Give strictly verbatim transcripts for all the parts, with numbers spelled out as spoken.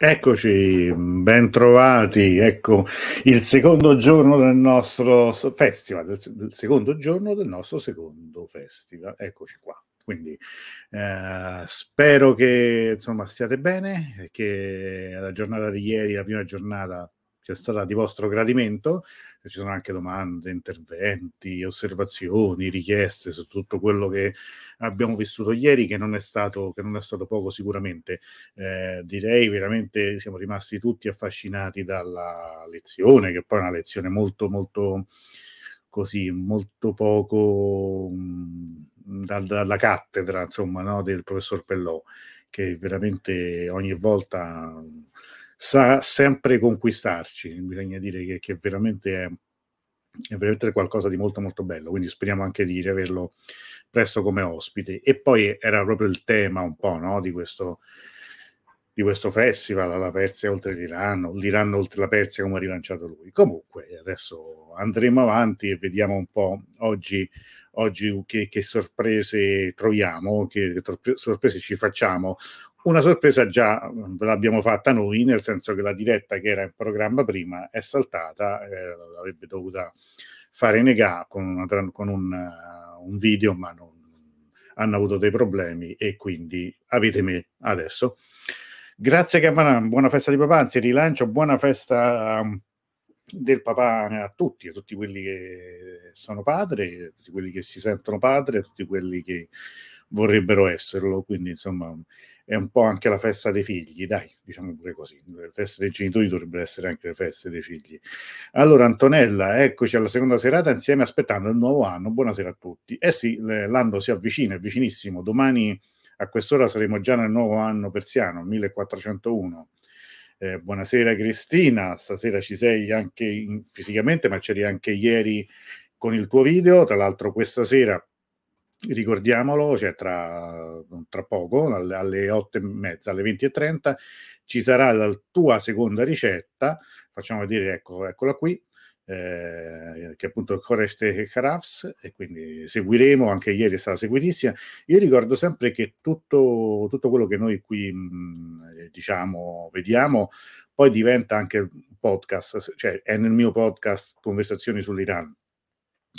Eccoci, ben trovati. Ecco il secondo giorno del nostro festival, il secondo giorno del nostro secondo festival. Eccoci qua. Quindi eh, spero che insomma stiate bene, che la giornata di ieri, la prima giornata, sia stata di vostro gradimento. Ci sono anche domande, interventi, osservazioni, richieste su tutto quello che abbiamo vissuto ieri, che non è stato, che non è stato poco sicuramente. Eh, direi veramente siamo rimasti tutti affascinati dalla lezione, che poi è una lezione molto, molto così, molto poco mh, dal, dalla cattedra, insomma, no, del professor Pellò, che veramente ogni volta sa sempre conquistarci, bisogna dire che, che veramente è, è veramente qualcosa di molto molto bello, quindi speriamo anche di riaverlo presto come ospite. E poi era proprio il tema un po', no, di questo, di questo festival, la Persia oltre l'Iran, l'Iran oltre la Persia, come ha rilanciato lui. Comunque adesso andremo avanti e vediamo un po' oggi, oggi che, che sorprese troviamo, che sorprese ci facciamo. Una sorpresa già l'abbiamo fatta noi, nel senso che la diretta che era in programma prima è saltata, eh, l'avrebbe dovuta fare Negà con, una, con un, uh, un video, ma non, hanno avuto dei problemi e quindi avete me adesso. Grazie Campanan, buona festa di papà, anzi rilancio, buona festa um, del papà a tutti, a tutti quelli che sono padri, a tutti quelli che si sentono padri, a tutti quelli che vorrebbero esserlo, quindi insomma è un po' anche la festa dei figli, dai, diciamo pure così. Le feste dei genitori dovrebbero essere anche le feste dei figli. Allora Antonella, eccoci alla seconda serata insieme, aspettando il nuovo anno. Buonasera a tutti. Eh sì, l'anno si avvicina, è vicinissimo. Domani a quest'ora saremo già nel nuovo anno persiano, millequattrocentouno. Eh, buonasera Cristina, stasera ci sei anche in, fisicamente, ma c'eri anche ieri con il tuo video. Tra l'altro questa sera, ricordiamolo, cioè tra, tra poco, alle otto e mezza, alle venti e trenta, ci sarà la tua seconda ricetta. Facciamo vedere, ecco, eccola qui, eh, che appunto è Koreshte Karafs, e quindi seguiremo, anche ieri è stata seguitissima. Io ricordo sempre che tutto, tutto quello che noi qui mh, diciamo, vediamo, poi diventa anche podcast, cioè è nel mio podcast Conversazioni sull'Iran.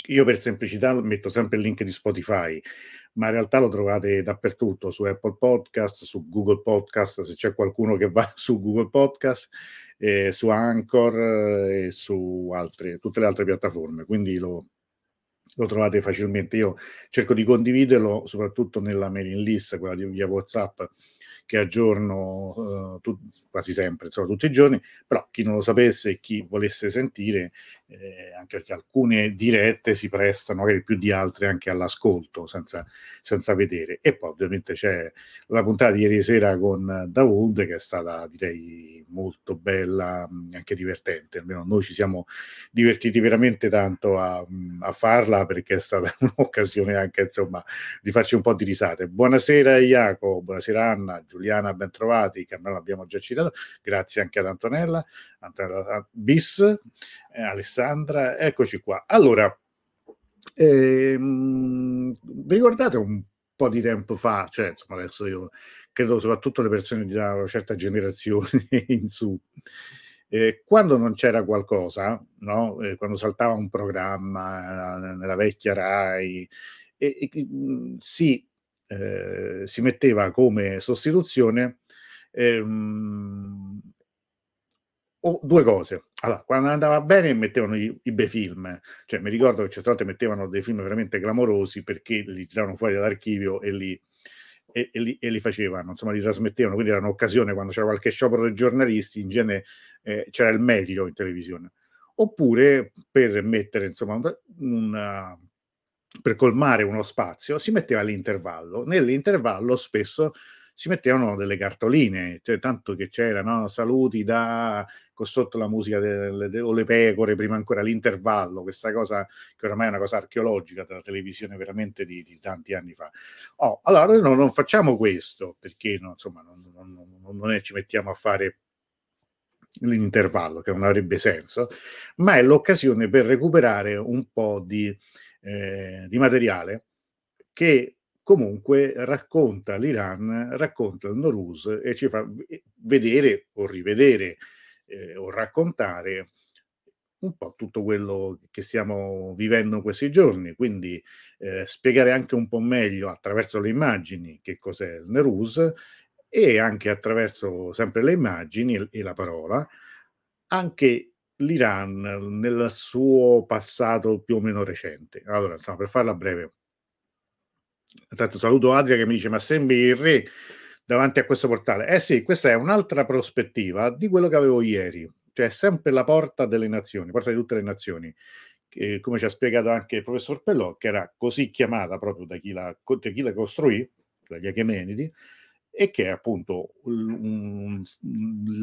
Io per semplicità metto sempre il link di Spotify, ma in realtà lo trovate dappertutto, su Apple Podcast, su Google Podcast, se c'è qualcuno che va su Google Podcast, eh, su Anchor e eh, su altre, tutte le altre piattaforme, quindi lo, lo trovate facilmente. Io cerco di condividerlo soprattutto nella mailing list, quella di, via WhatsApp, che aggiorno eh, tu, quasi sempre, insomma tutti i giorni, però chi non lo sapesse e chi volesse sentire, eh, anche perché alcune dirette si prestano magari più di altre anche all'ascolto, senza, senza vedere. E poi ovviamente c'è la puntata di ieri sera con Daoud, che è stata direi molto bella, anche divertente, almeno noi ci siamo divertiti veramente tanto a, a farla, perché è stata un'occasione anche insomma di farci un po' di risate. Buonasera Iaco, buonasera Anna, Giuliana, bentrovati, che abbiamo già citato, grazie anche ad Antonella, Antonella Bis, eh, Alessandra, eccoci qua. Allora, ehm, vi ricordate un po' di tempo fa, cioè insomma adesso io credo soprattutto le persone di una certa generazione in su, eh, quando non c'era qualcosa, no? Eh, quando saltava un programma nella, nella vecchia Rai, e, e, sì, Eh, si metteva come sostituzione ehm, o due cose. Allora, quando andava bene mettevano i, i bei film, cioè mi ricordo che certe volte mettevano dei film veramente clamorosi, perché li tiravano fuori dall'archivio e li, e, e li, e li facevano, insomma li trasmettevano, quindi era un'occasione quando c'era qualche sciopero dei giornalisti, in genere eh, c'era il meglio in televisione. Oppure per mettere insomma un, una per colmare uno spazio, si metteva all'intervallo. Nell'intervallo spesso si mettevano delle cartoline, cioè, tanto che c'era, no? Saluti da, con sotto la musica delle, delle, o le pecore, prima ancora l'intervallo, questa cosa che ormai è una cosa archeologica della televisione veramente di, di tanti anni fa. Oh, allora noi non, non facciamo questo, perché no, insomma non, non, non, non è, ci mettiamo a fare l'intervallo, che non avrebbe senso, ma è l'occasione per recuperare un po' di Eh, di materiale che comunque racconta l'Iran, racconta il Noruz e ci fa vedere o rivedere eh, o raccontare un po' tutto quello che stiamo vivendo in questi giorni, quindi eh, spiegare anche un po' meglio attraverso le immagini che cos'è il Noruz e anche attraverso sempre le immagini e la parola, anche l'Iran nel suo passato più o meno recente. Allora, insomma, per farla breve, intanto saluto Adria che mi dice: ma sembri il re davanti a questo portale. Eh sì, questa è un'altra prospettiva di quello che avevo ieri, cioè sempre la porta delle nazioni, porta di tutte le nazioni, che, come ci ha spiegato anche il professor Pellò, che era così chiamata proprio da chi la, da chi la costruì, dagli Achemenidi, e che è appunto un,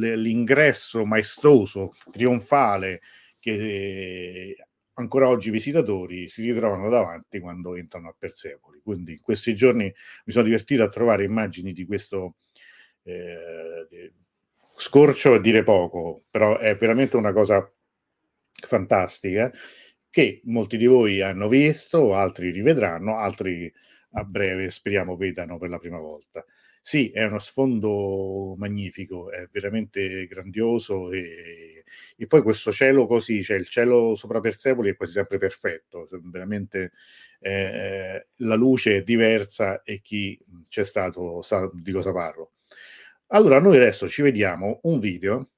l'ingresso maestoso, trionfale, che ancora oggi i visitatori si ritrovano davanti quando entrano a Persepoli. Quindi in questi giorni mi sono divertito a trovare immagini di questo eh, scorcio, a dire poco, però è veramente una cosa fantastica che molti di voi hanno visto, altri rivedranno, altri a breve speriamo vedano per la prima volta. Sì, è uno sfondo magnifico, è veramente grandioso e, e poi questo cielo così, cioè il cielo sopra Persepoli è quasi sempre perfetto, veramente eh, la luce è diversa e chi c'è stato sa di cosa parlo. Allora, noi adesso ci vediamo un video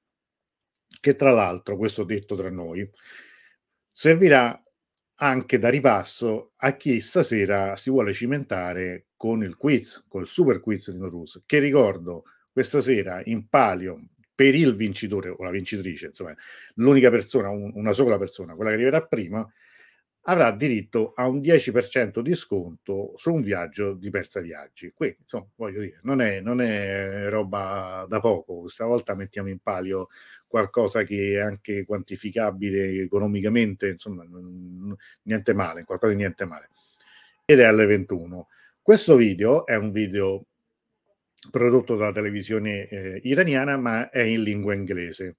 che, tra l'altro, questo detto tra noi, servirà anche da ripasso a chi stasera si vuole cimentare con il quiz, col super quiz di Noruz, che ricordo questa sera in palio per il vincitore o la vincitrice, insomma, l'unica persona, un, una sola persona, quella che arriverà prima, avrà diritto a un dieci per cento di sconto su un viaggio di Perzia Viaggi. Quindi, insomma, voglio dire, non è, non è roba da poco, questa volta mettiamo in palio qualcosa che è anche quantificabile economicamente, insomma, niente male, qualcosa di niente male. Ed è alle ventuno. Questo video è un video prodotto dalla televisione eh, iraniana, ma è in lingua inglese.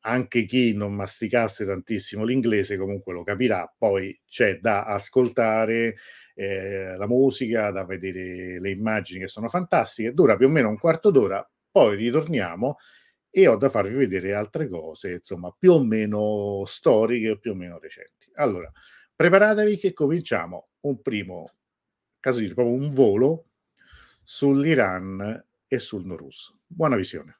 Anche chi non masticasse tantissimo l'inglese comunque lo capirà, poi c'è da ascoltare eh, la musica, da vedere le immagini che sono fantastiche, dura più o meno un quarto d'ora, poi ritorniamo e ho da farvi vedere altre cose, insomma, più o meno storiche, più o meno recenti. Allora, preparatevi che cominciamo un primo, caso di proprio un volo sull'Iran e sul Noruz. Buona visione.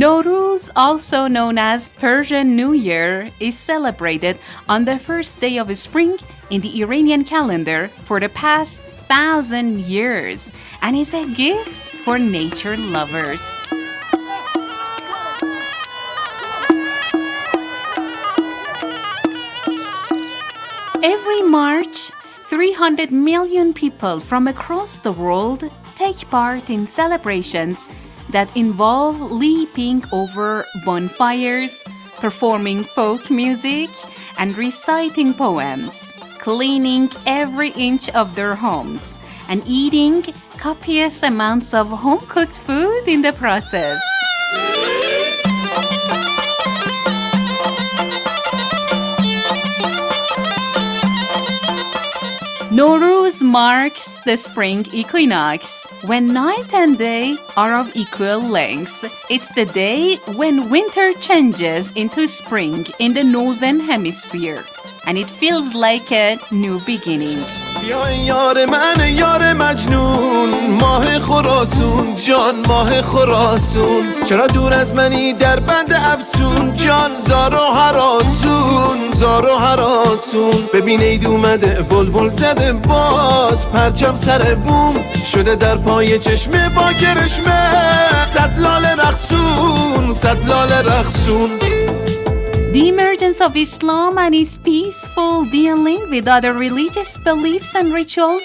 Noruz, also known as Persian New Year, is celebrated on the first day of spring in the Iranian calendar for the past thousand years and is a gift for nature lovers. Every March, three hundred million people from across the world take part in celebrations that involve leaping over bonfires, performing folk music, and reciting poems, cleaning every inch of their homes, and eating copious amounts of home-cooked food in the process. Noruz marks is the spring equinox, when night and day are of equal length. It's the day when winter changes into spring in the northern hemisphere, and it feels like a new beginning. بیاین یار من یار مجنون ماه خراسون جان ماه خراسون چرا دور از منی در بند افسون جان زار و هراسون زار و هراسون ببین عید اومده بلبل زده باز پرچم سر بوم شده در پای چشمه با کرشمه صد لاله رقصون صد لاله رقصون. The emergence of Islam and its peaceful dealing with other religious beliefs and rituals,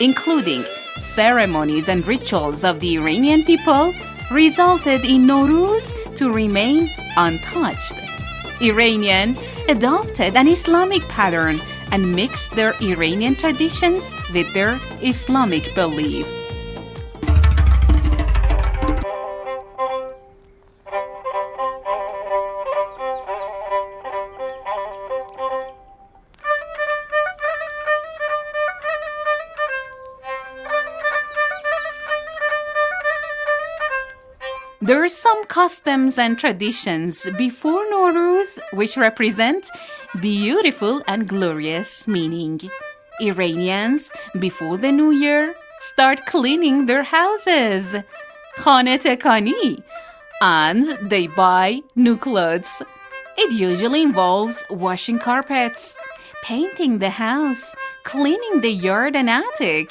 including ceremonies and rituals of the Iranian people, resulted in Noruz to remain untouched. Iranians adopted an Islamic pattern and mixed their Iranian traditions with their Islamic belief. There are some customs and traditions before Noruz which represent beautiful and glorious meaning. Iranians, before the new year, start cleaning their houses, khane tekani, and they buy new clothes. It usually involves washing carpets, painting the house, cleaning the yard and attic,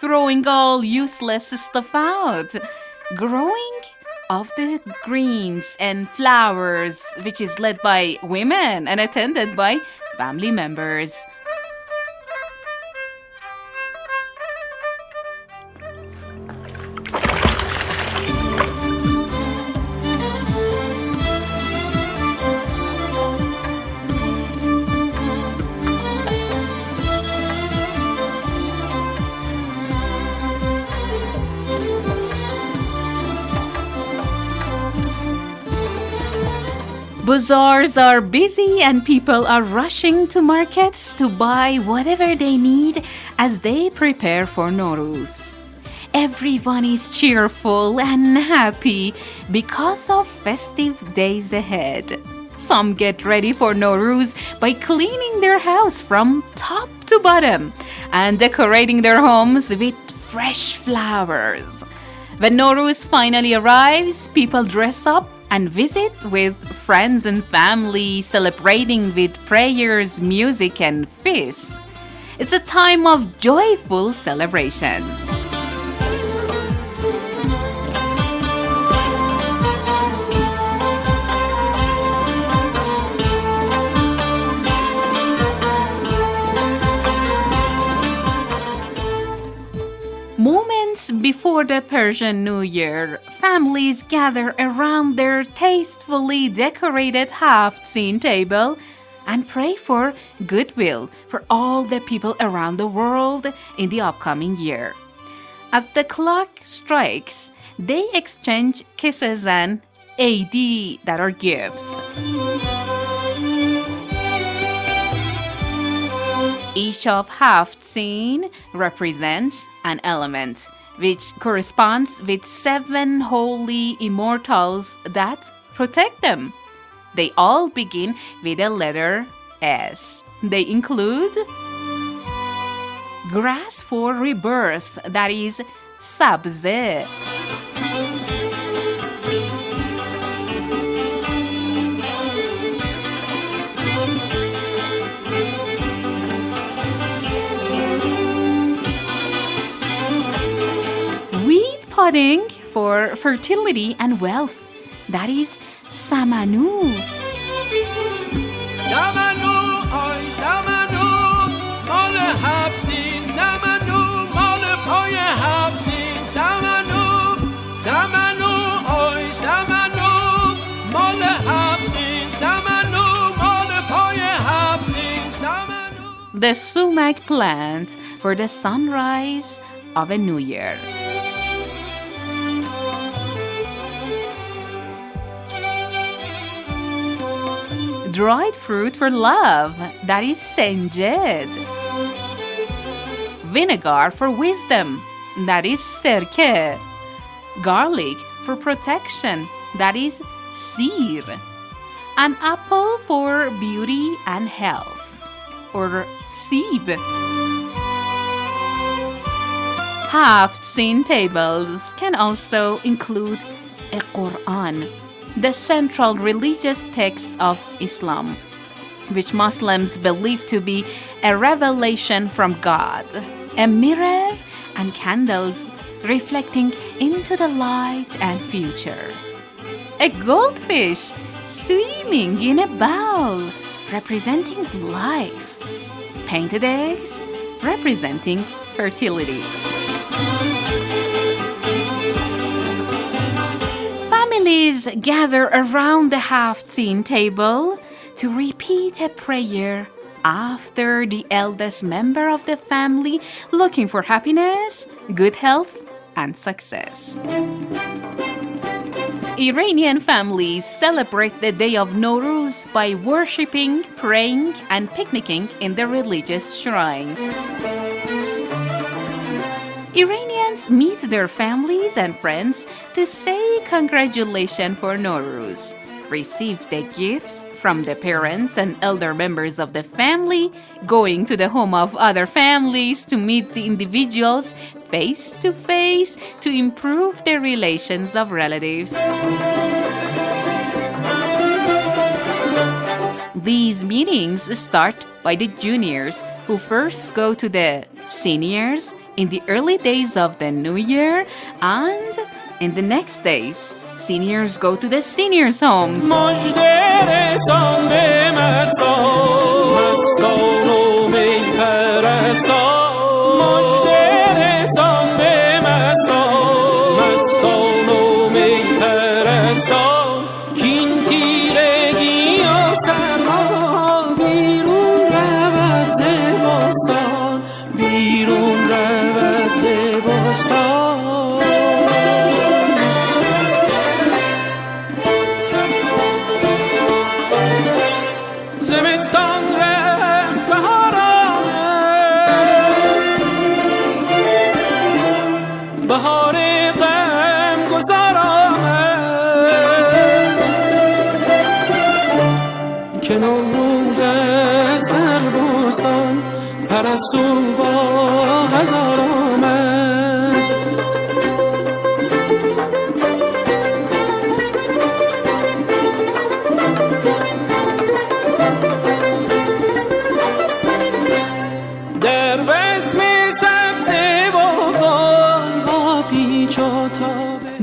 throwing all useless stuff out, growing of the greens and flowers, which is led by women and attended by family members. Bazaars are busy and people are rushing to markets to buy whatever they need as they prepare for Noruz. Everyone is cheerful and happy because of festive days ahead. Some get ready for Noruz by cleaning their house from top to bottom and decorating their homes with fresh flowers. When Noruz finally arrives, people dress up and visit with friends and family, celebrating with prayers, music, and feasts. It's a time of joyful celebration. Moments before the Persian New Year, families gather around their tastefully decorated half-seen table and pray for goodwill for all the people around the world in the upcoming year. As the clock strikes, they exchange kisses and Eid that are gifts. Each of haftseen represents an element, which corresponds with seven holy immortals that protect them. They all begin with the letter S. They include grass for rebirth, that is sabze, pudding for fertility and wealth, that is samanu, samanu, oy samanu, mole hafsin, samanu, mole poy hafsin, samanu, samanu, oy samanu, mole hafsin, samanu, mole poy hafsin, samanu. The sumac plant for the sunrise of a new year. Dried fruit for love, that is senjed. vinegar for wisdom, that is serke, garlic for protection, that is sir, an apple for beauty and health, or sib. Half seen tables can also include a Quran, the central religious text of Islam, which Muslims believe to be a revelation from God, a mirror and candles reflecting into the light and future. A goldfish swimming in a bowl representing life. Painted eggs representing fertility. Families gather around the haftin table to repeat a prayer after the eldest member of the family, looking for happiness, good health, and success. Iranian families celebrate the day of Noruz by worshipping, praying, and picnicking in the religious shrines. Iranians meet their families and friends to say congratulations for Noruz, receive the gifts from the parents and elder members of the family, going to the home of other families to meet the individuals face to face to improve the relations of relatives. These meetings start by the juniors, who first go to the seniors in the early days of the new year, and in the next days, seniors go to the seniors' homes.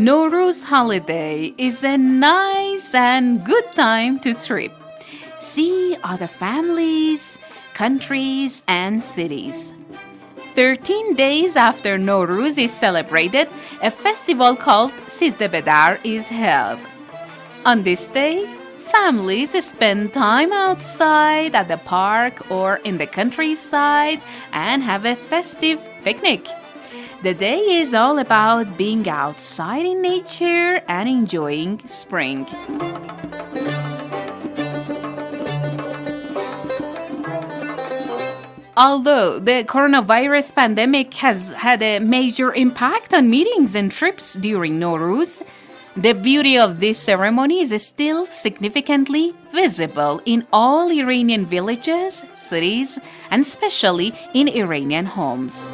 Noruz holiday is a nice and good time to trip, see other families, countries, and cities. Thirteen days after Noruz is celebrated, a festival called Sizde Bedar is held. On this day, families spend time outside at the park or in the countryside and have a festive picnic. The day is all about being outside in nature and enjoying spring. Although the coronavirus pandemic has had a major impact on meetings and trips during Noruz, the beauty of this ceremony is still significantly visible in all Iranian villages, cities, and especially in Iranian homes.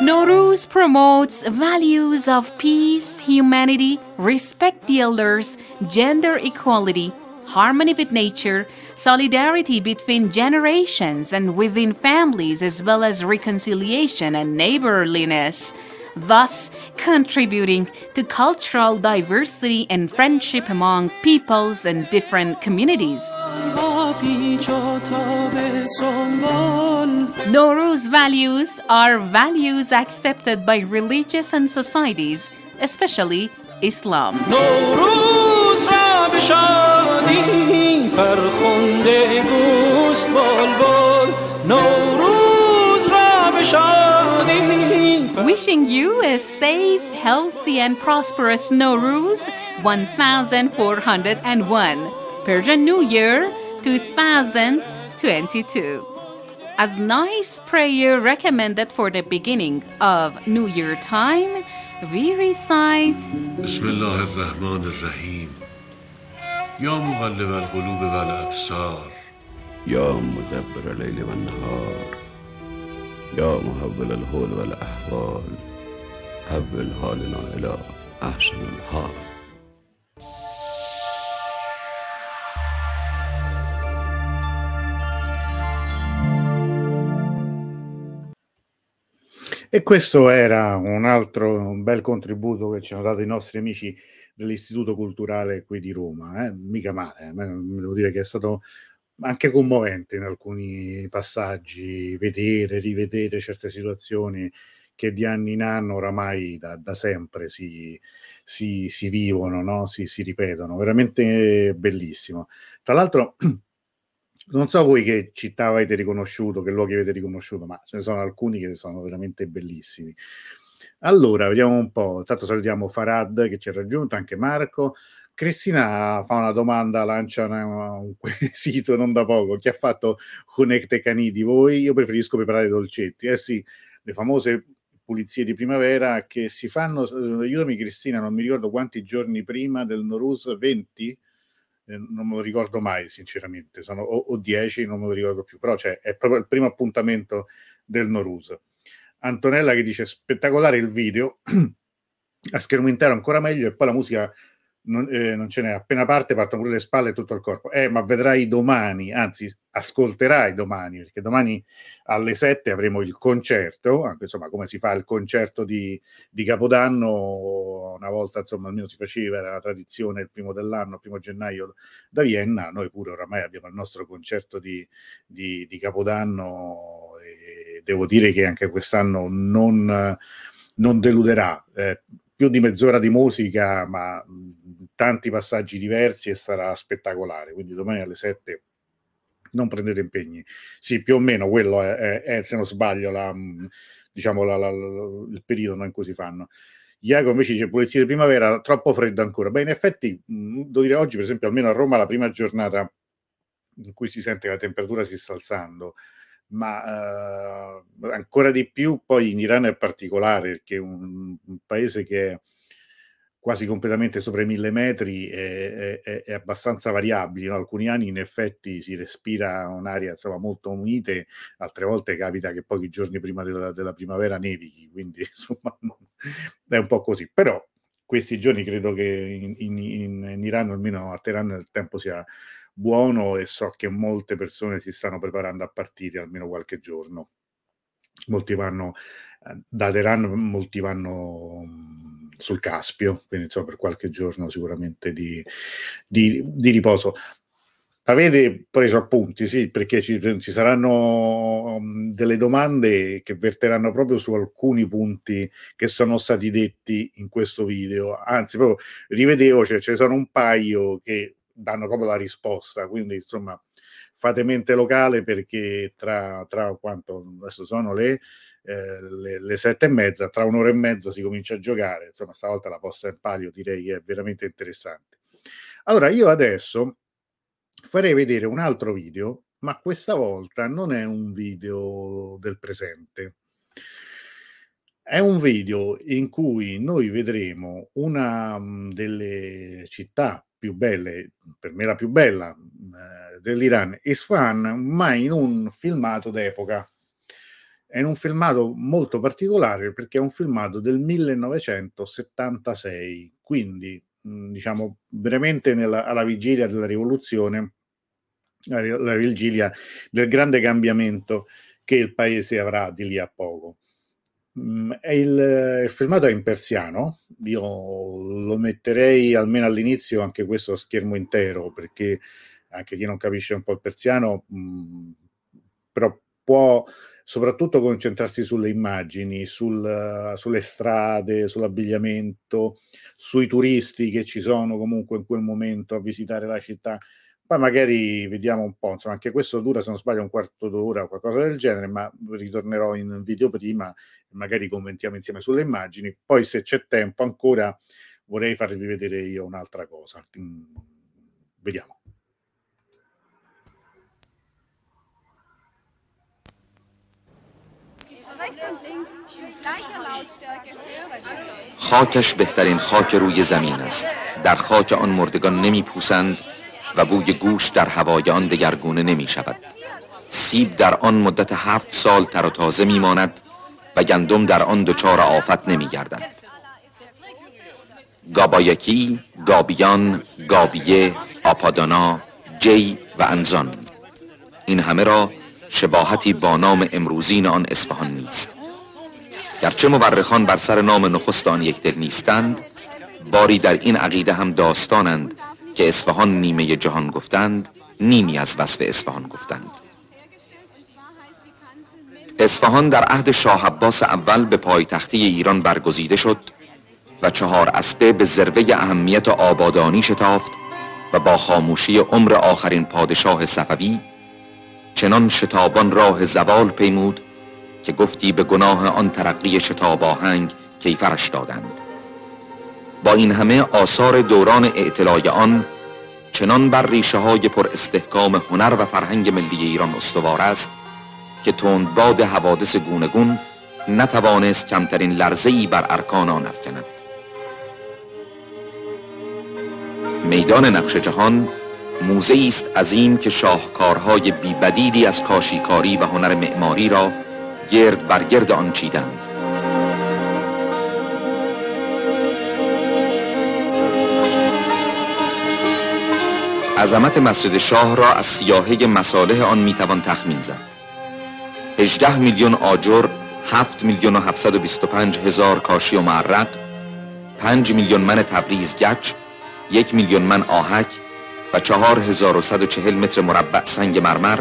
Noruz promotes values of peace, humanity, respect the elders, gender equality, harmony with nature, solidarity between generations and within families, as well as reconciliation and neighborliness, thus contributing to cultural diversity and friendship among peoples and different communities. Noruz values are values accepted by religious and societies, especially Islam. Wishing you a safe, healthy and prosperous Noruz one thousand four hundred one, Persian New Year two thousand twenty-two. As nice prayer recommended for the beginning of New Year time, we recite بسم الله الرحمن الرحیم یا مقلب القلوب و الابصار یا مدبر اللیل و النهار یا محول الحول و الاحوال حول حالنا الی احسن الحال. E questo era un altro un bel contributo che ci hanno dato i nostri amici dell'Istituto Culturale qui di Roma, eh? Mica male, devo dire che è stato anche commovente in alcuni passaggi, vedere, rivedere certe situazioni che di anno in anno oramai da, da sempre si, si, si vivono, no? si, si ripetono, veramente bellissimo. Tra l'altro... non so voi che città avete riconosciuto, che luoghi avete riconosciuto, ma ce ne sono alcuni che sono veramente bellissimi. Allora, vediamo un po'. Tanto salutiamo Farad che ci ha raggiunto, anche Marco. Cristina fa una domanda, lancia un quesito non da poco. Chi ha fatto Conecte Cani di voi? Io preferisco preparare dolcetti. Eh sì, le famose pulizie di primavera che si fanno, aiutami Cristina, non mi ricordo quanti giorni prima del Noruz, venti? Non me lo ricordo mai, sinceramente, sono o dieci, non me lo ricordo più, però cioè, è proprio il primo appuntamento del Noruz. Antonella che dice spettacolare il video, a schermo intero ancora meglio, e poi la musica non, eh, non ce n'è, appena parte partono pure le spalle e tutto il corpo. Eh, ma vedrai domani, anzi ascolterai domani, perché domani alle sette avremo il concerto, anche, insomma, come si fa il concerto di, di Capodanno, una volta insomma almeno si faceva, era la tradizione il primo dell'anno, il primo gennaio da Vienna, noi pure oramai abbiamo il nostro concerto di, di, di Capodanno e devo dire che anche quest'anno non, non deluderà, eh, più di mezz'ora di musica, ma mh, tanti passaggi diversi e sarà spettacolare, quindi domani alle sette non prendete impegni. Sì, più o meno quello è, è, è se non sbaglio la, diciamo la, la, la, il periodo, no, in cui si fanno. Iago invece dice pulizie di primavera, troppo freddo ancora. Beh, in effetti mh, devo dire oggi per esempio almeno a Roma la prima giornata in cui si sente che la temperatura si sta alzando, ma eh, ancora di più poi in Iran è particolare, perché è un, un paese che è quasi completamente sopra i mille metri, è, è, è abbastanza variabile, no? Alcuni anni in effetti si respira un'aria insomma molto umide, altre volte capita che pochi giorni prima della, della primavera nevichi, quindi insomma è un po' così, però questi giorni credo che in, in, in, in Iran, almeno a Teheran, il tempo sia buono e so che molte persone si stanno preparando a partire almeno qualche giorno. Molti vanno da Teheran, molti vanno sul Caspio, quindi insomma per qualche giorno sicuramente di, di, di riposo. Avete preso appunti, sì, perché ci, ci saranno delle domande che verteranno proprio su alcuni punti che sono stati detti in questo video, anzi proprio rivedevo, cioè, ce ne sono un paio che danno proprio la risposta, quindi insomma fate mente locale, perché tra, tra quanto adesso sono le, eh, le, le sette e mezza, tra un'ora e mezza si comincia a giocare, insomma stavolta la posta in palio direi che è veramente interessante. Allora io adesso farei vedere un altro video, ma questa volta non è un video del presente, è un video in cui noi vedremo una delle città più belle, per me la più bella, eh, dell'Iran, Isfahan, ma in un filmato d'epoca. È un filmato molto particolare perché è un filmato del millenovecentosettantasei, quindi mh, diciamo veramente nella, alla vigilia della rivoluzione, alla vigilia del grande cambiamento che il paese avrà di lì a poco. Mh, il, il filmato è in persiano, io lo metterei almeno all'inizio anche questo a schermo intero, perché anche chi non capisce un po' il persiano mh, però può soprattutto concentrarsi sulle immagini, sul, sulle strade, sull'abbigliamento, sui turisti che ci sono comunque in quel momento a visitare la città. Poi magari vediamo un po', insomma, anche questo dura, se non sbaglio, un quarto d'ora o qualcosa del genere, ma ritornerò in video prima e magari commentiamo insieme sulle immagini. Poi, se c'è tempo ancora, vorrei farvi vedere io un'altra cosa. Vediamo. خاکش بهترین خاک روی زمین است. در خاک آن مردگان نمی پوسند و بوی گوشت در هوای آن دگرگونه نمی شود. سیب در آن مدت هفت سال تر و تازه می ماند و گندم در آن دچار آفت نمی گردند. گابایکی، گابیان، گابیه، آپادانا، جی و انزان، این همه را شباهتی با نام امروزین آن اصفهان نیست. گرچه مورخان بر سر نام نخست آن یک دل نیستند، باری در این عقیده هم داستانند که اصفهان نیمه جهان گفتند، نیمی از وصف اصفهان گفتند. اصفهان در عهد شاه عباس اول به پایتختی ایران برگزیده شد و چهار اسبه به ذروه اهمیت آبادانی شتافت و با خاموشی عمر آخرین پادشاه صفوی چنان شتابان راه زوال پیمود که گفتی به گناه آن ترقی شتاب آهنگ کیفرش دادند. با این همه آثار دوران اعتلای آن چنان بر ریشه های پر استحکام هنر و فرهنگ ملی ایران استوار است که تندباد حوادث گونگون نتوانست کمترین لرزه‌ای بر ارکان آن افکند. میدان نقش جهان موزه‌ای است عظیم که شاهکارهای بی‌بدیلی از کاشیکاری و هنر معماری را گرد بر گرد آن چیدند. عظمت مسجد شاه را از سیاهه مصالح آن میتوان تخمین زد. هجده میلیون آجر، هفت میلیون و هفتصد و بیست و پنج هزار کاشی و معرق، پنج میلیون من تبریز گچ، یک میلیون من آهک و چهار هزار و صد و چهل متر مربع سنگ مرمر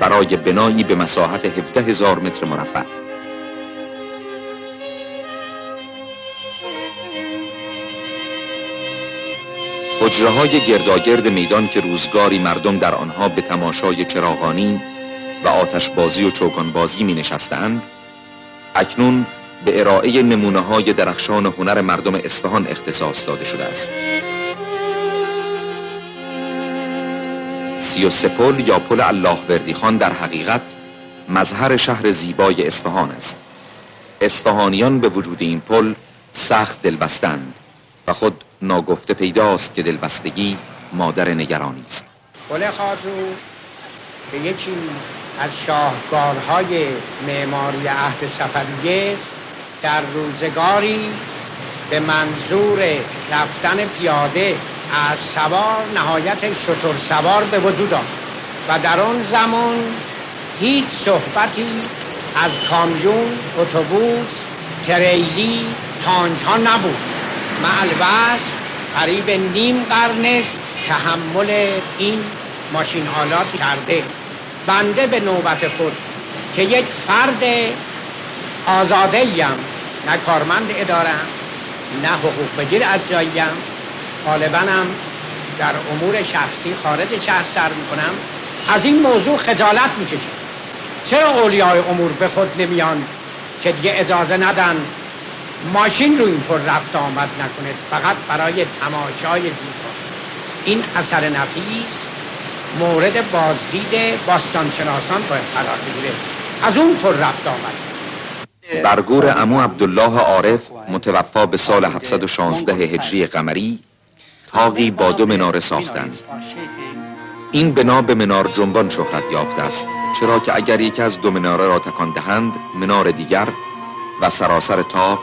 برای بنایی به مساحت هفده هزار متر مربع. حجره‌های گرداگرد میدان که روزگاری مردم در آنها به تماشای چراغانی و آتشبازی و چوگانبازی می نشستند، اکنون به ارائه نمونه‌های درخشان هنر مردم اصفهان اختصاص داده شده است. سی و سه پل یا پل الله وردی خان در حقیقت مظهر شهر زیبای اصفهان است. اصفهانیان به وجود این پل سخت دلبستند و خود ناگفته پیداست که دلبستگی مادر نگرانی است. پل خاجو به یکی از شاهکارهای معماری عهد صفویه است. در روزگاری به منظور رفتن پیاده از سوار نهایت شتر سوار به وجود آمد و در آن زمان هیچ صحبتی از کامیون، اتوبوس، تریلی، تانک ها نبود. معلوست قریب نیم قرن است تحمل این ماشین آلات کرده. بنده به نوبت خود که یک فرد آزاده‌ایم، نه کارمند اداره‌ام، نه حقوق بگیر از جاییم، غالباً هم در امور شخصی خارج شهر سر میکنم، از این موضوع خجالت میکشم. چرا اولیای امور به خود نمیان که دیگه اجازه ندن ماشین رو این پر رفت آمد نکنه فقط برای تماشای دیدار؟ این اثر نفیس مورد بازدید باستانشناسان باید قرار بگیره. از اون پر رفت آمد. برگور عمو عبدالله عارف متوفا به سال هفتصد و شانزده هجری قمری تاقی با دو مناره ساختند. این بنا به منار جنبان شهرت یافته است، چرا که اگر یکی از دو مناره را تکان دهند منار دیگر و سراسر تاق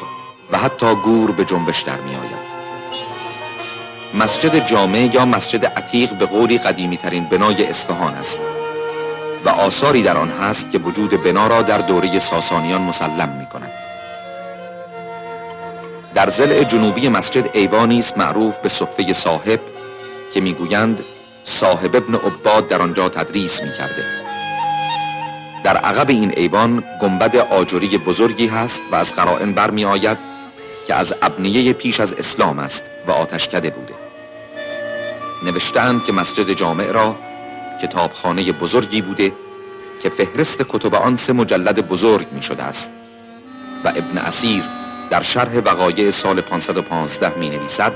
و حتی گور به جنبش در می آید. مسجد جامع یا مسجد عتیق به قولی قدیمی ترین بنای اصفهان است و آثاری در آن هست که وجود بنا را در دوره ساسانیان مسلم می کند. در ضلع جنوبی مسجد ایوانی است معروف به صفه صاحب که میگویند صاحب ابن عباد در آنجا تدریس می کرده. در عقب این ایوان گنبد آجری بزرگی هست و از قرائن برمی آید که از ابنیه پیش از اسلام است و آتشکده بوده. نوشتند که مسجد جامع را کتابخانه بزرگی بوده که فهرست کتب آن سه مجلد بزرگ می شده است و ابن اسیر در شرح وقایع سال پانصد و پانزده می نویسد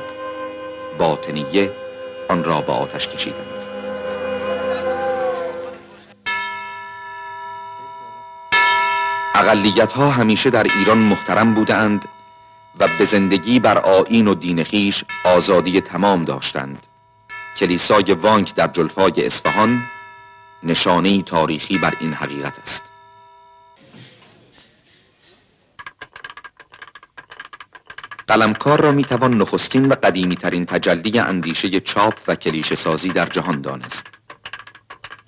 باطنیه آن را به آتش کشیدند. اقلیت ها همیشه در ایران محترم بودند و به زندگی بر آیین و دین خویش آزادی تمام داشتند. کلیسای وانک در جلفای اصفهان نشانه تاریخی بر این حقیقت است. قلمکار را میتوان نخستین و قدیمی ترین تجلی اندیشه چاپ و کلیشه سازی در جهان دانست.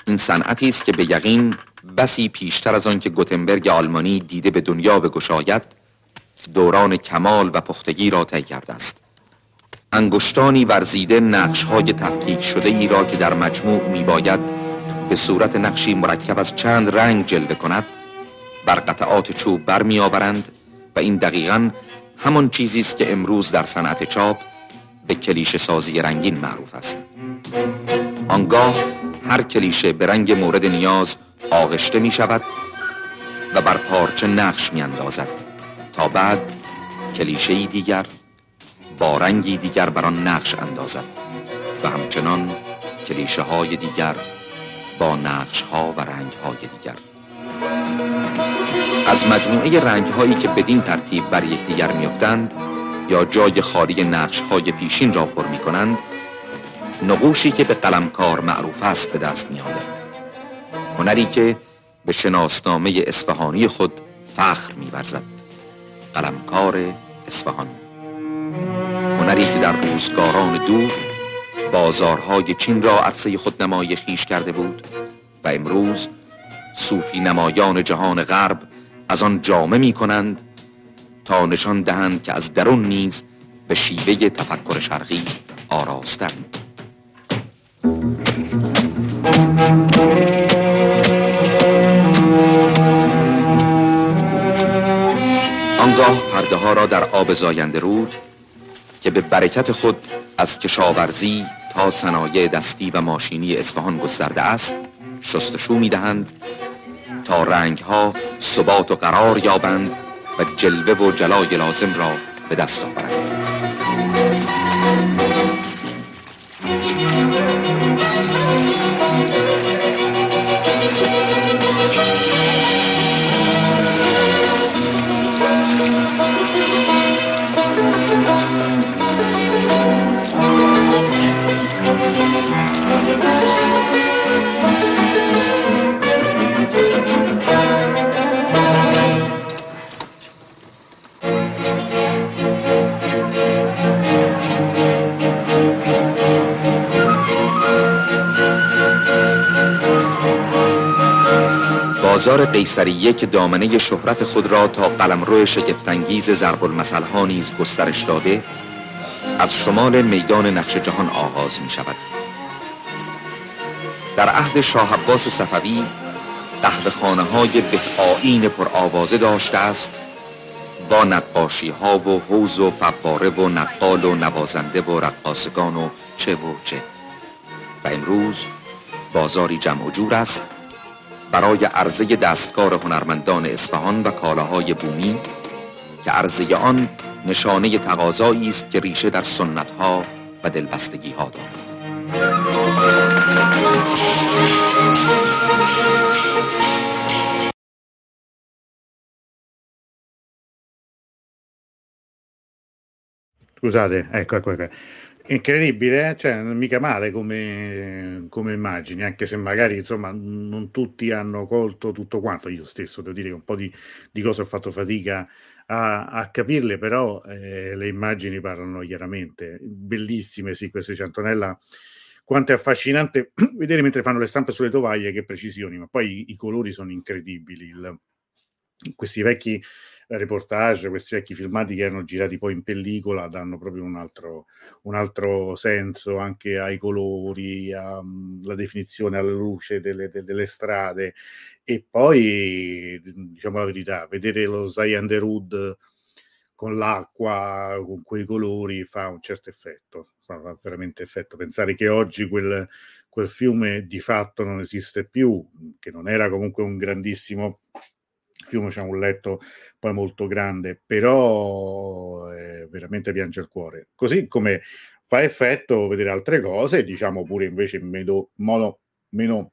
این صنعتی است که به یقین بسی پیشتر از آن که گوتنبرگ آلمانی دیده به دنیا بگشاید دوران کمال و پختگی را طی کرده است. انگشتانی ورزیده نقش‌های تفکیک شده ای را که در مجموع می‌باید به صورت نقشی مرکب از چند رنگ جلوه کند بر قطعات چوب برمی‌آورند و این دقیقاً همان چیزی است که امروز در صنعت چاپ به کلیشه سازی رنگین معروف است. آنگاه هر کلیشه به رنگ مورد نیاز آغشته می شود و بر پارچه نقش می اندازد تا بعد کلیشه‌ای دیگر با رنگی دیگر بر آن نقش اندازد و همچنان کلیشه های دیگر با نقش ها و رنگ های دیگر. از مجموعه رنگ هایی که بدین ترتیب بر یکدیگر میافتند یا جای خالی نقش های پیشین را پر می کنند نقوشی که به قلمکار معروف است به دست می آید. هنری که به شناسنامه اصفهانی خود فخر می ورزد. قلمکار اصفهان، هنری که در روزگاران دور بازارهای چین را عرصه خود نمای خیش کرده بود و امروز صوفی نمایان جهان غرب از آن جامه می کنند تا نشان دهند که از درون نیز به شیوه تفکر شرقی آراستند. آنگاه پرده ها را در آب زایندرود که به برکت خود از کشاورزی تا صنایع دستی و ماشینی اصفهان گسترده است شستشو می دهند تا رنگ ها ثبات و قرار یابند و جلوه و جلای لازم را به دست آورند. بازار قیصریه که دامنه شهرت خود را تا قلمرو شگفت‌انگیز ضرب المثل‌ها نیز گسترش داده از شمال میدان نقش جهان آغاز می شود. در عهد شاه عباس صفوی قهوه‌خانه های به آیین پرآوازه داشته است با نقاشی ها و حوض و فواره و نقال و نوازنده و رقاصگان و چه و چه و امروز بازاری جمع و جور است برای عرضه دستکار هنرمندان اصفهان و کالاهای بومی که عرضه آن نشانه تقاضایی است که ریشه در سنت‌ها و دلبستگی‌ها دارد. Scusate, ecco, ecco, ecco. Incredibile, cioè mica male come, come immagini, anche se magari insomma non tutti hanno colto tutto quanto. Io stesso devo dire che un po' di, di cose ho fatto fatica a, a capirle, però eh, le immagini parlano chiaramente. Bellissime, sì, queste Centonella. Quanto è affascinante vedere mentre fanno le stampe sulle tovaglie, che precisioni, ma poi i colori sono incredibili. Il, questi vecchi reportage, questi vecchi filmati che erano girati poi in pellicola danno proprio un altro, un altro senso anche ai colori, alla definizione, alla luce delle, delle, delle strade. E poi, diciamo la verità, vedere lo Zayanderud con l'acqua, con quei colori, fa un certo effetto. Fa veramente effetto pensare che oggi quel, quel fiume di fatto non esiste più, che non era comunque un grandissimo fiume, c'è un letto poi molto grande, però eh, veramente piange il cuore. Così come fa effetto vedere altre cose, diciamo pure invece in medo, modo meno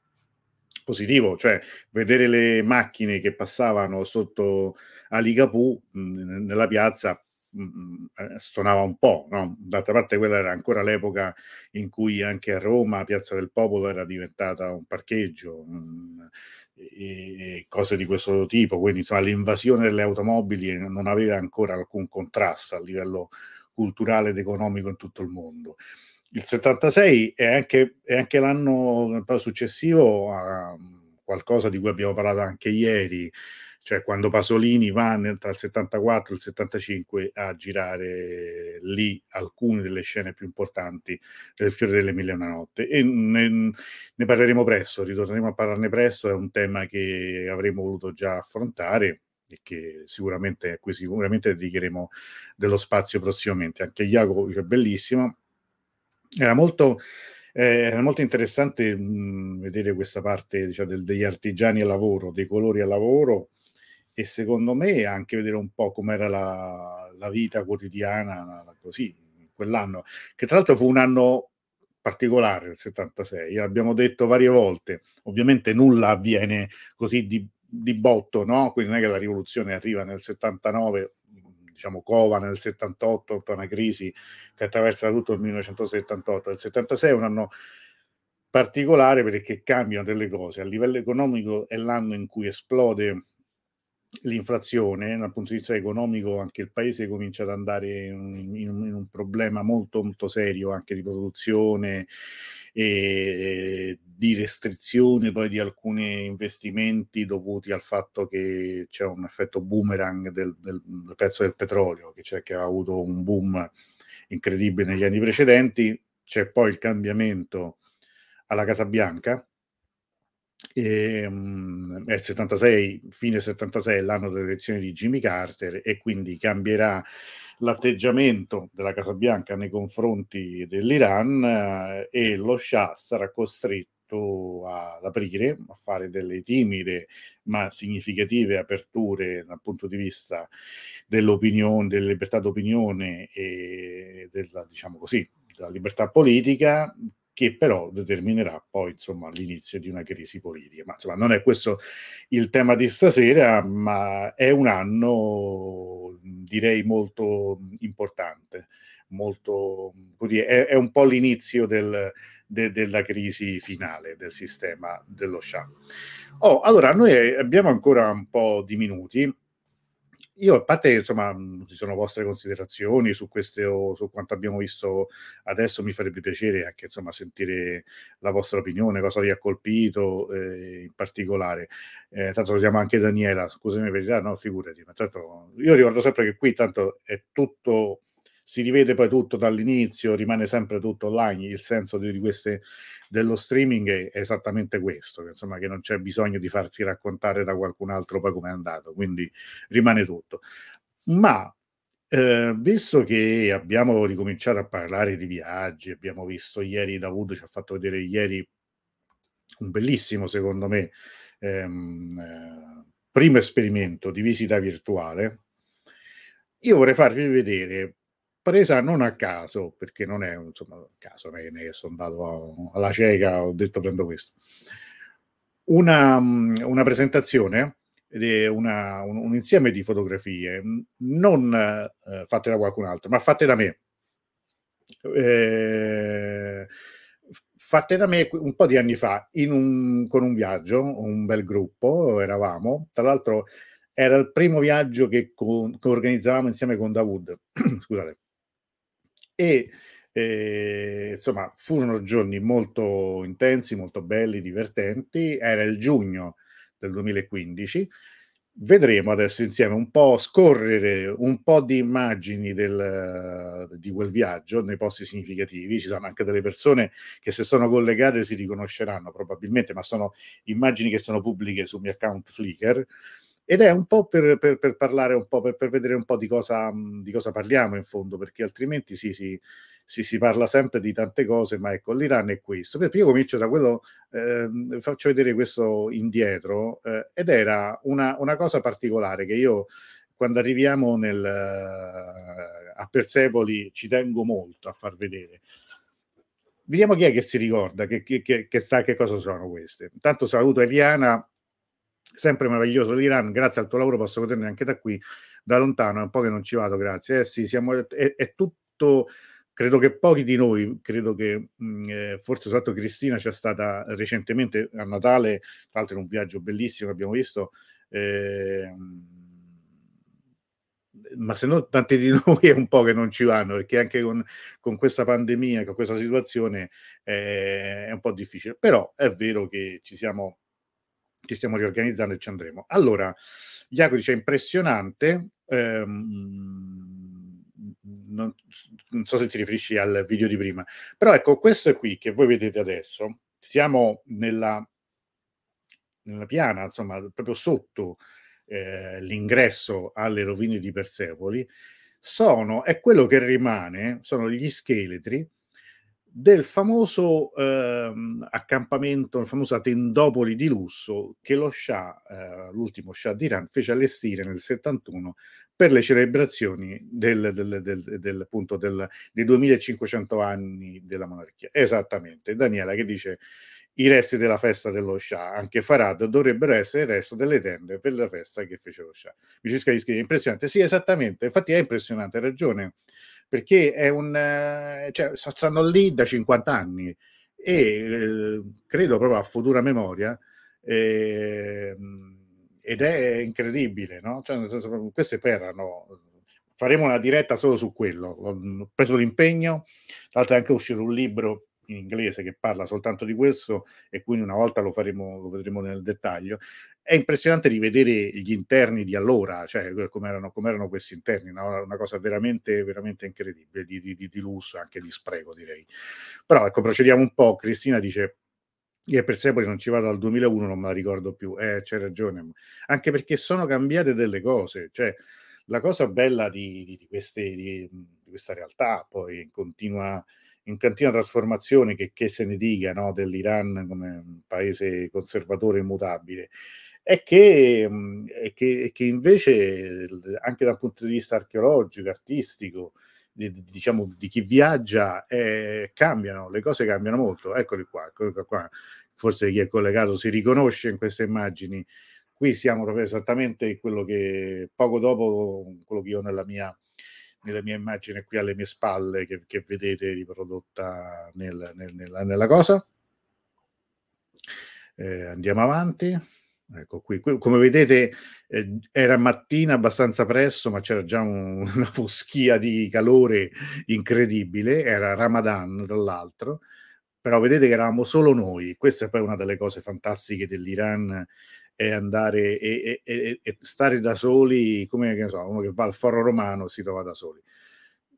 positivo, cioè vedere le macchine che passavano sotto Ali Capù mh, nella piazza stonava un po', no? D'altra parte quella era ancora l'epoca in cui anche a Roma Piazza del Popolo era diventata un parcheggio, mh, e, e cose di questo tipo, quindi insomma l'invasione delle automobili non aveva ancora alcun contrasto a livello culturale ed economico in tutto il mondo. Il settantasei è anche, è anche l'anno successivo a qualcosa di cui abbiamo parlato anche ieri, cioè quando Pasolini va nel, tra il settantaquattro e il settantacinque a girare lì alcune delle scene più importanti del Fiore delle Mille e una Notte, e ne, ne parleremo presto, ritorneremo a parlarne presto, è un tema che avremmo voluto già affrontare e che sicuramente, a cui sicuramente dedicheremo dello spazio prossimamente. Anche Jacopo dice, cioè, bellissimo, era molto... Era eh, molto interessante mh, vedere questa parte, diciamo, del, degli artigiani al lavoro, dei colori al lavoro, e secondo me anche vedere un po' com'era la, la vita quotidiana, la, così, quell'anno, che tra l'altro fu un anno particolare, il settantasei, abbiamo detto varie volte, ovviamente nulla avviene così di, di botto, no? Quindi non è che la rivoluzione arriva nel settantanove, diciamo cova nel settantotto, una crisi che attraversa tutto il millenovecentosettantotto. Il settantasei è un anno particolare perché cambiano delle cose. A livello economico è l'anno in cui esplode l'inflazione, dal punto di vista economico anche il paese comincia ad andare in, in, in un problema molto molto serio anche di produzione e, e di restrizione poi di alcuni investimenti dovuti al fatto che c'è un effetto boomerang del, del, del prezzo del petrolio che, c'è, che ha avuto un boom incredibile negli anni precedenti. C'è poi il cambiamento alla Casa Bianca. E, um, è il settantasei, fine settantasei è l'anno delle elezioni di Jimmy Carter e quindi cambierà l'atteggiamento della Casa Bianca nei confronti dell'Iran eh, e lo Shah sarà costretto ad aprire, a fare delle timide ma significative aperture dal punto di vista dell'opinione, della libertà d'opinione e della, diciamo così, della libertà politica, che però determinerà poi insomma l'inizio di una crisi politica. Ma insomma non è questo il tema di stasera, ma è un anno direi molto importante, molto è, è un po' l'inizio del, de, della crisi finale del sistema dello Shah. Oh, allora noi abbiamo ancora un po' di minuti. Io, a parte, insomma, ci sono vostre considerazioni su queste o su quanto abbiamo visto adesso, mi farebbe piacere anche, insomma, sentire la vostra opinione, cosa vi ha colpito eh, in particolare. Eh, tanto siamo anche Daniela, scusami per dire, no, figurati, ma tanto io ricordo sempre che qui tanto è tutto, si rivede poi tutto dall'inizio, rimane sempre tutto online, il senso di queste, dello streaming è esattamente questo, che, insomma, che non c'è bisogno di farsi raccontare da qualcun altro poi com'è andato, quindi rimane tutto. Ma eh, visto che abbiamo ricominciato a parlare di viaggi, abbiamo visto ieri, Daoud ci ha fatto vedere ieri un bellissimo, secondo me, ehm, eh, primo esperimento di visita virtuale, io vorrei farvi vedere, presa non a caso, perché non è insomma un caso, ne sono andato alla cieca, ho detto prendo questo, una, una presentazione, una, un, un insieme di fotografie non eh, fatte da qualcun altro, ma fatte da me. Eh, fatte da me un po' di anni fa, in un, con un viaggio, un bel gruppo, eravamo, tra l'altro Era il primo viaggio che, con, che organizzavamo insieme con Daoud. Scusate. E eh, insomma, furono giorni molto intensi, molto belli, divertenti. Era il giugno del duemilaquindici. Vedremo adesso insieme un po' scorrere un po' di immagini del, di quel viaggio nei posti significativi. Ci sono anche delle persone che, se sono collegate, si riconosceranno probabilmente, ma sono immagini che sono pubbliche sul mio account Flickr, ed è un po' per, per, per parlare un po', per, per vedere un po' di cosa, di cosa parliamo in fondo, perché altrimenti si, si, si, si parla sempre di tante cose, ma ecco, l'Iran è questo. Perché io comincio da quello, eh, faccio vedere questo indietro, eh, ed era una, una cosa particolare che io, quando arriviamo nel, a Persepoli, ci tengo molto a far vedere. Vediamo chi è che si ricorda, che, che, che, che sa che cosa sono queste. Intanto saluto Eliana. Sempre meraviglioso l'Iran, grazie al tuo lavoro posso goderne anche da qui, da lontano, è un po' che non ci vado, grazie. Eh sì, siamo, è, è tutto, credo che pochi di noi, credo che mh, forse soltanto Cristina c'è stata recentemente a Natale, tra l'altro in un viaggio bellissimo che abbiamo visto, eh, ma se no tanti di noi è un po' che non ci vanno, perché anche con, con questa pandemia, con questa situazione, eh, è un po' difficile. Però è vero che ci siamo... ci stiamo riorganizzando e ci andremo. Allora, Iaco dice, impressionante, ehm, non, non so se ti riferisci al video di prima, però ecco, questo qui che voi vedete adesso, siamo nella, nella piana, insomma, proprio sotto eh, l'ingresso alle rovine di Persepoli, sono, è quello che rimane, sono gli scheletri del famoso eh, accampamento, la famosa tendopoli di lusso che lo scià, eh, l'ultimo scià d'Iran, fece allestire nel settantuno per le celebrazioni del, del, del, del, appunto, del, dei duemilacinquecento anni della monarchia. Esattamente, Daniela che dice i resti della festa dello scià, anche Farad, dovrebbero essere il resto delle tende per la festa che fece lo scià. Mi cerca di scrivere, impressionante, sì esattamente, infatti è impressionante, hai ragione, perché è un, cioè, stanno lì da cinquanta anni e eh, credo proprio a futura memoria, eh, ed è incredibile, no? Cioè, nel senso, queste erano, faremo una diretta solo su quello, ho preso l'impegno, tra l'altro è anche uscito un libro in inglese che parla soltanto di questo e quindi una volta lo faremo, lo vedremo nel dettaglio. È impressionante rivedere gli interni di allora, cioè come erano, come erano questi interni, no? Una cosa veramente veramente incredibile, di, di, di lusso, anche di spreco direi. Però ecco, procediamo un po'. Cristina dice, io a Persepoli non ci vado dal duemilauno, non me la ricordo più. Eh, c'è ragione, anche perché sono cambiate delle cose, cioè la cosa bella di, di, di, queste, di, di questa realtà, poi continua in continua trasformazione, che, che se ne dica, no, dell'Iran come un paese conservatore e immutabile, è che, è, che, è che invece anche dal punto di vista archeologico, artistico, di, diciamo di chi viaggia, eh, cambiano, le cose cambiano molto. Eccoli qua, eccoli qua, forse chi è collegato si riconosce in queste immagini. Qui siamo proprio esattamente quello che poco dopo, quello che io nella mia nella mia immagine qui alle mie spalle, che, che vedete riprodotta nel, nel, nella, nella cosa. Eh, andiamo avanti. Ecco qui, qui come vedete, eh, era mattina abbastanza presto, ma c'era già un, una foschia di calore incredibile, era Ramadan dall'altro, però vedete che eravamo solo noi. Questa è poi una delle cose fantastiche dell'Iran, è andare e, e, e stare da soli, come che ne so, uno che va al Foro Romano si trova da soli.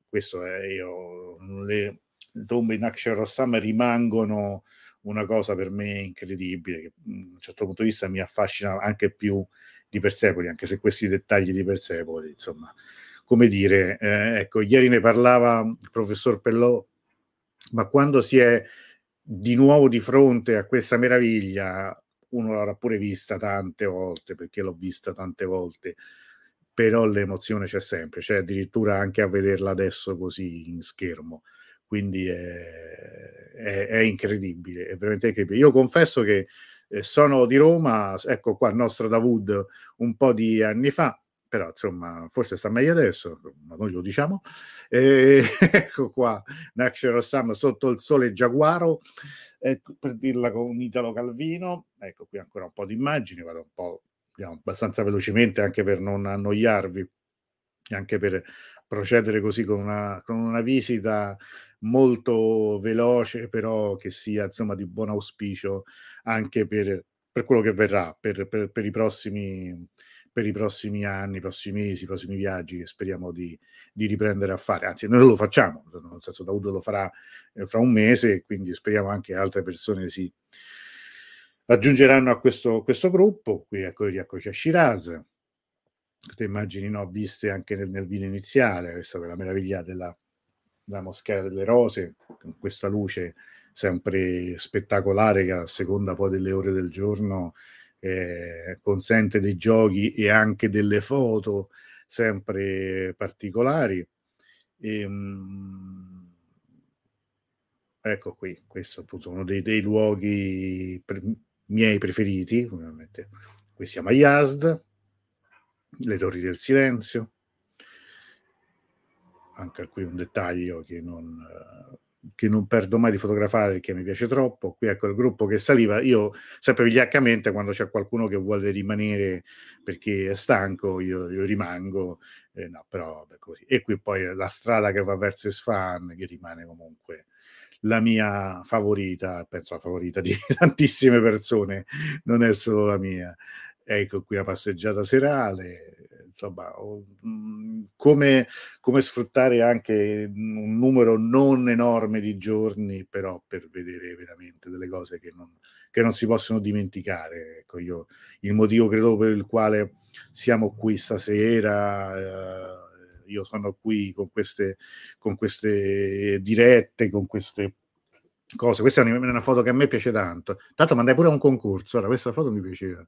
Questo è, io, le tombe di Naqsh-e Rostam rimangono una cosa per me incredibile, che da un certo punto di vista mi affascina anche più di Persepoli, anche se questi dettagli di Persepoli, insomma, come dire, eh, ecco, ieri ne parlava il professor Pellò, ma quando si è di nuovo di fronte a questa meraviglia, uno l'avrà pure vista tante volte, perché l'ho vista tante volte, però l'emozione c'è sempre, c'è addirittura anche a vederla adesso così in schermo. Quindi è, è, è incredibile, è veramente incredibile. Io confesso che sono di Roma, ecco qua il nostro Daoud un po' di anni fa, però insomma forse sta meglio adesso, ma noi lo diciamo. E, ecco qua Naqsh-e Rostam sotto il sole giaguaro, ecco, per dirla con Italo Calvino. Ecco qui ancora un po' di immagini, vado un po' andiamo abbastanza velocemente anche per non annoiarvi, anche per procedere così con una, con una visita molto veloce, però che sia insomma di buon auspicio anche per, per quello che verrà, per, per, per i prossimi per i prossimi anni, i prossimi mesi, i prossimi viaggi che speriamo di, di riprendere a fare. Anzi, noi lo facciamo, nel senso Daoud lo farà eh, fra un mese, quindi speriamo anche altre persone si aggiungeranno a questo, questo gruppo. Qui ecco, rieccoci a Shiraz, queste immagini no, viste anche nel, nel video iniziale, questa è la meraviglia della, della Moschea delle Rose, con questa luce sempre spettacolare che a seconda poi delle ore del giorno Eh, consente dei giochi e anche delle foto sempre particolari. E, mh, ecco qui, questo appunto uno dei, dei luoghi pre- miei preferiti, ovviamente. Qui siamo a Yazd, le Torri del Silenzio, anche qui un dettaglio che non... Eh, che non perdo mai di fotografare perché mi piace troppo. Qui ecco il gruppo che saliva, io sempre vigliaccamente quando c'è qualcuno che vuole rimanere perché è stanco io, io rimango, eh, no però vabbè, così. E qui poi la strada che va verso Isfahan, che rimane comunque la mia favorita, penso la favorita di tantissime persone, non è solo la mia. Ecco qui la passeggiata serale, insomma, come, come sfruttare anche un numero non enorme di giorni, però per vedere veramente delle cose che non, che non si possono dimenticare. Ecco, io il motivo credo per il quale siamo qui stasera, eh, io sono qui con queste, con queste dirette, con queste cose. Questa è una foto che a me piace tanto. Tanto mandai pure a un concorso, allora questa foto mi piaceva.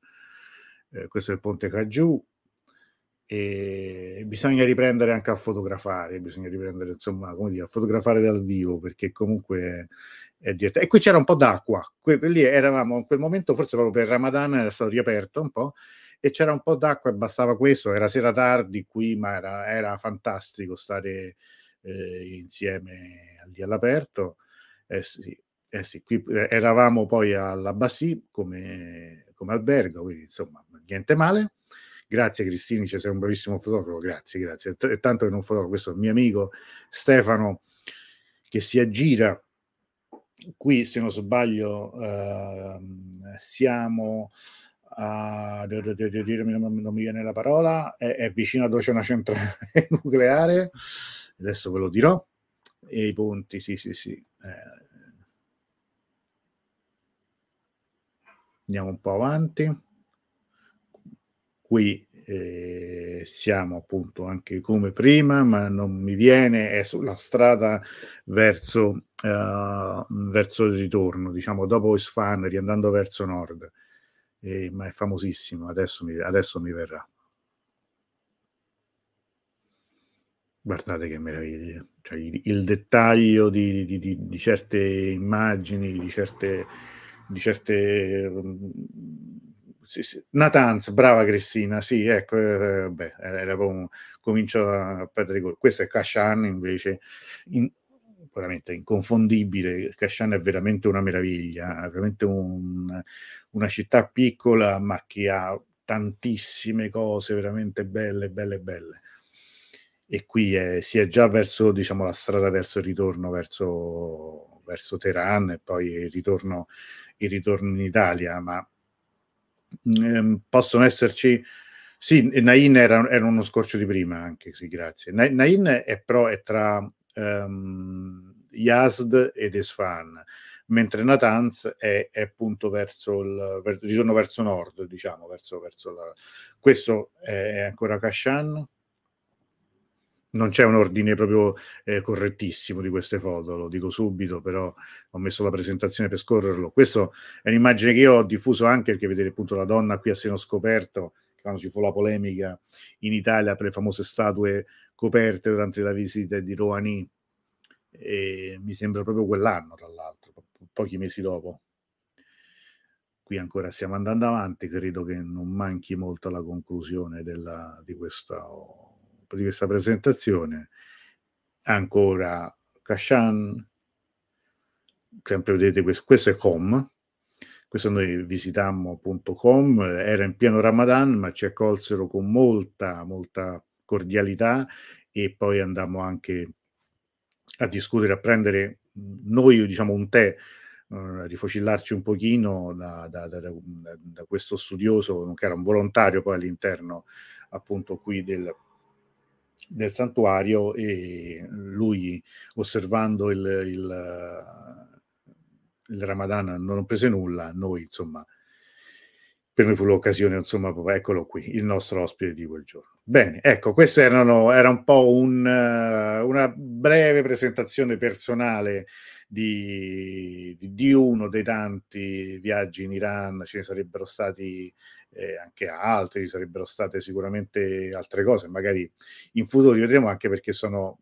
Eh, questo è il Ponte Caggiù. E bisogna riprendere anche a fotografare, bisogna riprendere insomma come dire a fotografare dal vivo, perché comunque è, è diretta. E qui c'era un po' d'acqua, que- lì eravamo in quel momento, forse proprio per Ramadan era stato riaperto un po' e c'era un po' d'acqua e bastava questo, era sera tardi qui, ma era, era fantastico stare eh, insieme lì all'aperto. Eh sì, eh sì, qui eravamo poi all'Abbasì come, come albergo, quindi insomma niente male. Grazie Cristini, sei un bravissimo fotografo, grazie, grazie. T- tanto che non fotografo, questo è il mio amico Stefano che si aggira. Qui, se non sbaglio, eh, siamo a... non mi viene la parola, è, è vicino ad Oceana Centrale Nucleare, adesso ve lo dirò, e i ponti, sì, sì, sì. Eh. Andiamo un po' avanti. Qui eh, siamo appunto anche come prima, ma non mi viene, è sulla strada verso, uh, verso il ritorno, diciamo dopo Isfahan, riandando verso nord, eh, ma è famosissimo, adesso mi, adesso mi verrà. Guardate che meraviglia, cioè, il, il dettaglio di, di, di, di certe immagini, di certe... Di certe um, Sì, sì. Natanz, brava Cristina, sì, ecco, eh, beh, era un, comincio a perdere gol. Questo è Kashan invece, in, veramente inconfondibile. Kashan è veramente una meraviglia, è veramente un, una città piccola ma che ha tantissime cose veramente belle, belle, belle. E qui è, si è già verso, diciamo, la strada verso il ritorno, verso, verso Teheran e poi il ritorno, il ritorno in Italia, ma possono esserci, sì, Nain era, era uno scorcio di prima anche, sì, grazie. Nain è però è tra um, Yazd ed Isfahan, mentre Natanz è, è appunto verso il ver, ritorno verso nord, diciamo, verso, verso la, questo è ancora Kashan. Non c'è un ordine proprio eh, correttissimo di queste foto, lo dico subito, però ho messo la presentazione per scorrerlo. Questa è un'immagine che io ho diffuso anche perché vedere appunto la donna qui a seno scoperto, quando ci fu la polemica in Italia per le famose statue coperte durante la visita di Rouhani, e mi sembra proprio quell'anno, tra l'altro, po- pochi mesi dopo. Qui ancora stiamo andando avanti, credo che non manchi molto la conclusione della, di questa... di questa presentazione. Ancora Kashan, sempre vedete questo, questo è Com, Questo noi visitammo appunto Com, era in pieno Ramadan, ma ci accolsero con molta, molta cordialità e poi andammo anche a discutere, a prendere noi diciamo un tè, a rifocillarci un pochino da, da, da, da questo studioso che era un volontario poi all'interno appunto qui del, del santuario, e lui osservando il, il il Ramadan non prese nulla, noi insomma per noi fu l'occasione, insomma eccolo qui il nostro ospite di quel giorno. Bene, ecco, questa erano, era un po' un, una breve presentazione personale di, di uno dei tanti viaggi in Iran. Ce ne sarebbero stati eh, anche altri, sarebbero state sicuramente altre cose, magari in futuro li vedremo, anche perché sono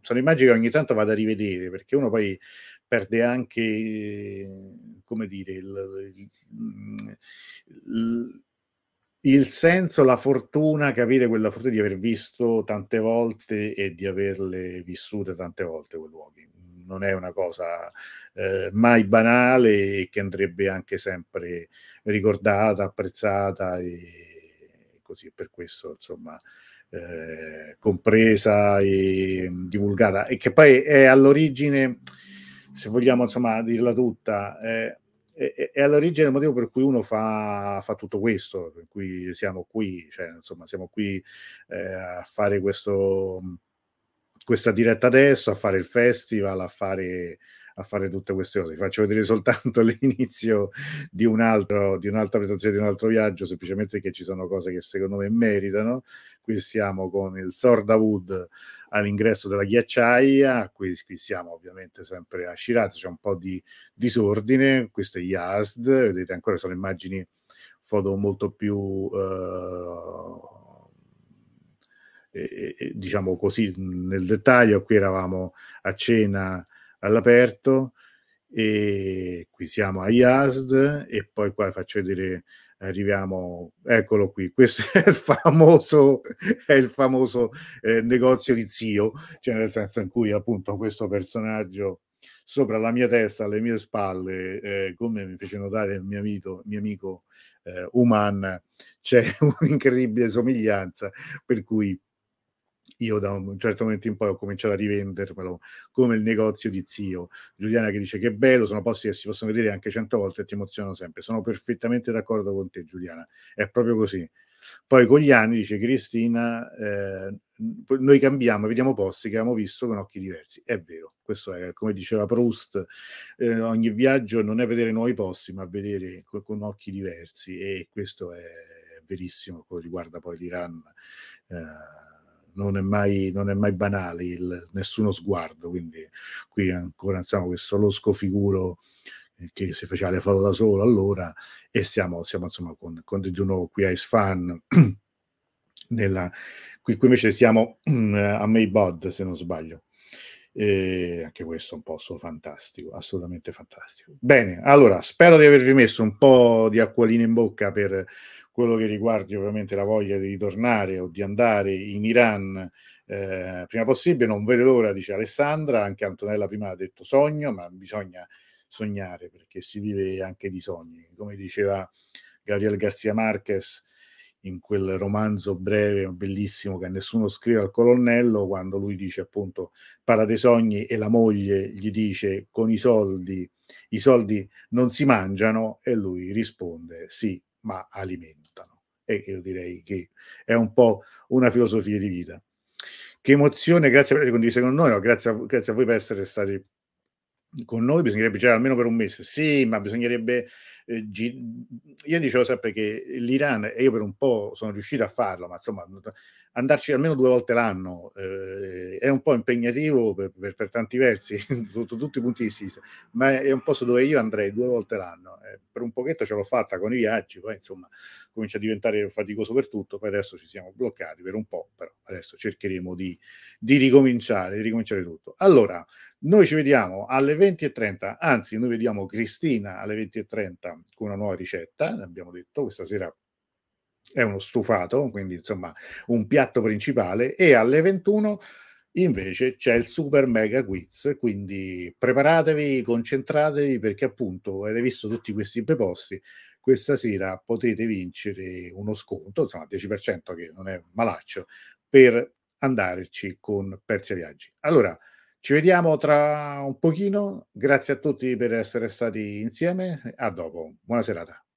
sono immagini che ogni tanto vado a rivedere, perché uno poi perde anche, come dire, il, il, il senso, la fortuna, capire quella fortuna di aver visto tante volte e di averle vissute tante volte quei luoghi. Non è una cosa eh, mai banale e che andrebbe anche sempre ricordata, apprezzata e così, per questo insomma Eh, compresa e divulgata, e che poi è all'origine, se vogliamo insomma dirla tutta, eh, è, è all'origine il motivo per cui uno fa, fa tutto questo, per cui siamo qui, cioè insomma siamo qui eh, a fare questo, questa diretta adesso, a fare il festival, a fare a fare tutte queste cose. Vi faccio vedere soltanto l'inizio di un altro, di un'altra presentazione, di un altro viaggio, semplicemente perché ci sono cose che secondo me meritano. Qui siamo con il Zor Daoud all'ingresso della ghiacciaia, qui, qui siamo ovviamente sempre a Shiraz, c'è un po' di disordine, questo è Yazd, vedete ancora sono immagini, foto molto più... Eh, eh, eh, diciamo così, nel dettaglio. Qui eravamo a cena all'aperto e qui siamo a Yazd e poi qua faccio vedere, arriviamo, eccolo qui, questo è il famoso è il famoso eh, negozio di zio, cioè nel senso in cui appunto questo personaggio sopra la mia testa, alle mie spalle, eh, come mi fece notare il mio amico, mio amico eh, Uman, c'è un'incredibile somiglianza, per cui io da un certo momento in poi ho cominciato a rivendermelo come il negozio di zio. Giuliana che dice che bello, sono posti che si possono vedere anche cento volte e ti emozionano sempre. Sono perfettamente d'accordo con te, Giuliana, è proprio così. Poi con gli anni, dice Cristina, eh, noi cambiamo e vediamo posti che abbiamo visto con occhi diversi. È vero, questo è, come diceva Proust, eh, ogni viaggio non è vedere nuovi posti ma vedere co- con occhi diversi, e questo è verissimo. Quello riguarda poi l'Iran, eh, Non è, mai, non è mai banale il, nessuno sguardo, quindi qui ancora insomma questo losco figuro che si faceva le foto da solo allora, e siamo, siamo insomma con, con di nuovo qui a Isfahan. Nella, qui, qui invece siamo a Maybot, se non sbaglio, e anche questo è un posto fantastico, assolutamente fantastico. Bene, allora spero di avervi messo un po' di acquolina in bocca per quello che riguardi ovviamente la voglia di ritornare o di andare in Iran eh, prima possibile. Non vedo l'ora, dice Alessandra. Anche Antonella prima ha detto sogno, ma bisogna sognare perché si vive anche di sogni. Come diceva Gabriel García Márquez in quel romanzo breve, bellissimo, che nessuno scrive al colonnello, quando lui dice appunto, parla dei sogni e la moglie gli dice con i soldi, i soldi non si mangiano, e lui risponde sì, ma alimentano. E io direi che è un po' una filosofia di vita. Che emozione, grazie per aver condiviso con noi, no, grazie, a, grazie a voi per essere stati con noi. Bisognerebbe girare almeno per un mese, sì, ma bisognerebbe eh, gi- io dicevo sempre che l'Iran, e io per un po' sono riuscito a farlo, ma insomma andarci almeno due volte l'anno eh, è un po' impegnativo per, per, per tanti versi sotto tutti i punti di vista, ma è un posto dove io andrei due volte l'anno eh, per un pochetto ce l'ho fatta con i viaggi, poi insomma comincia a diventare faticoso per tutto, poi adesso ci siamo bloccati per un po', però adesso cercheremo di, di ricominciare di ricominciare tutto. Allora noi ci vediamo alle venti e trenta, anzi noi vediamo Cristina alle venti e trenta con una nuova ricetta, abbiamo detto questa sera è uno stufato, quindi insomma un piatto principale, e alle ventuno Invece c'è il super mega quiz, quindi preparatevi, concentratevi, perché appunto avete visto tutti questi bei posti. Questa sera potete vincere uno sconto, insomma dieci per cento, che non è malaccio, per andarci con Perzia Viaggi. Allora, ci vediamo tra un pochino. Grazie a tutti per essere stati insieme. A dopo. Buona serata.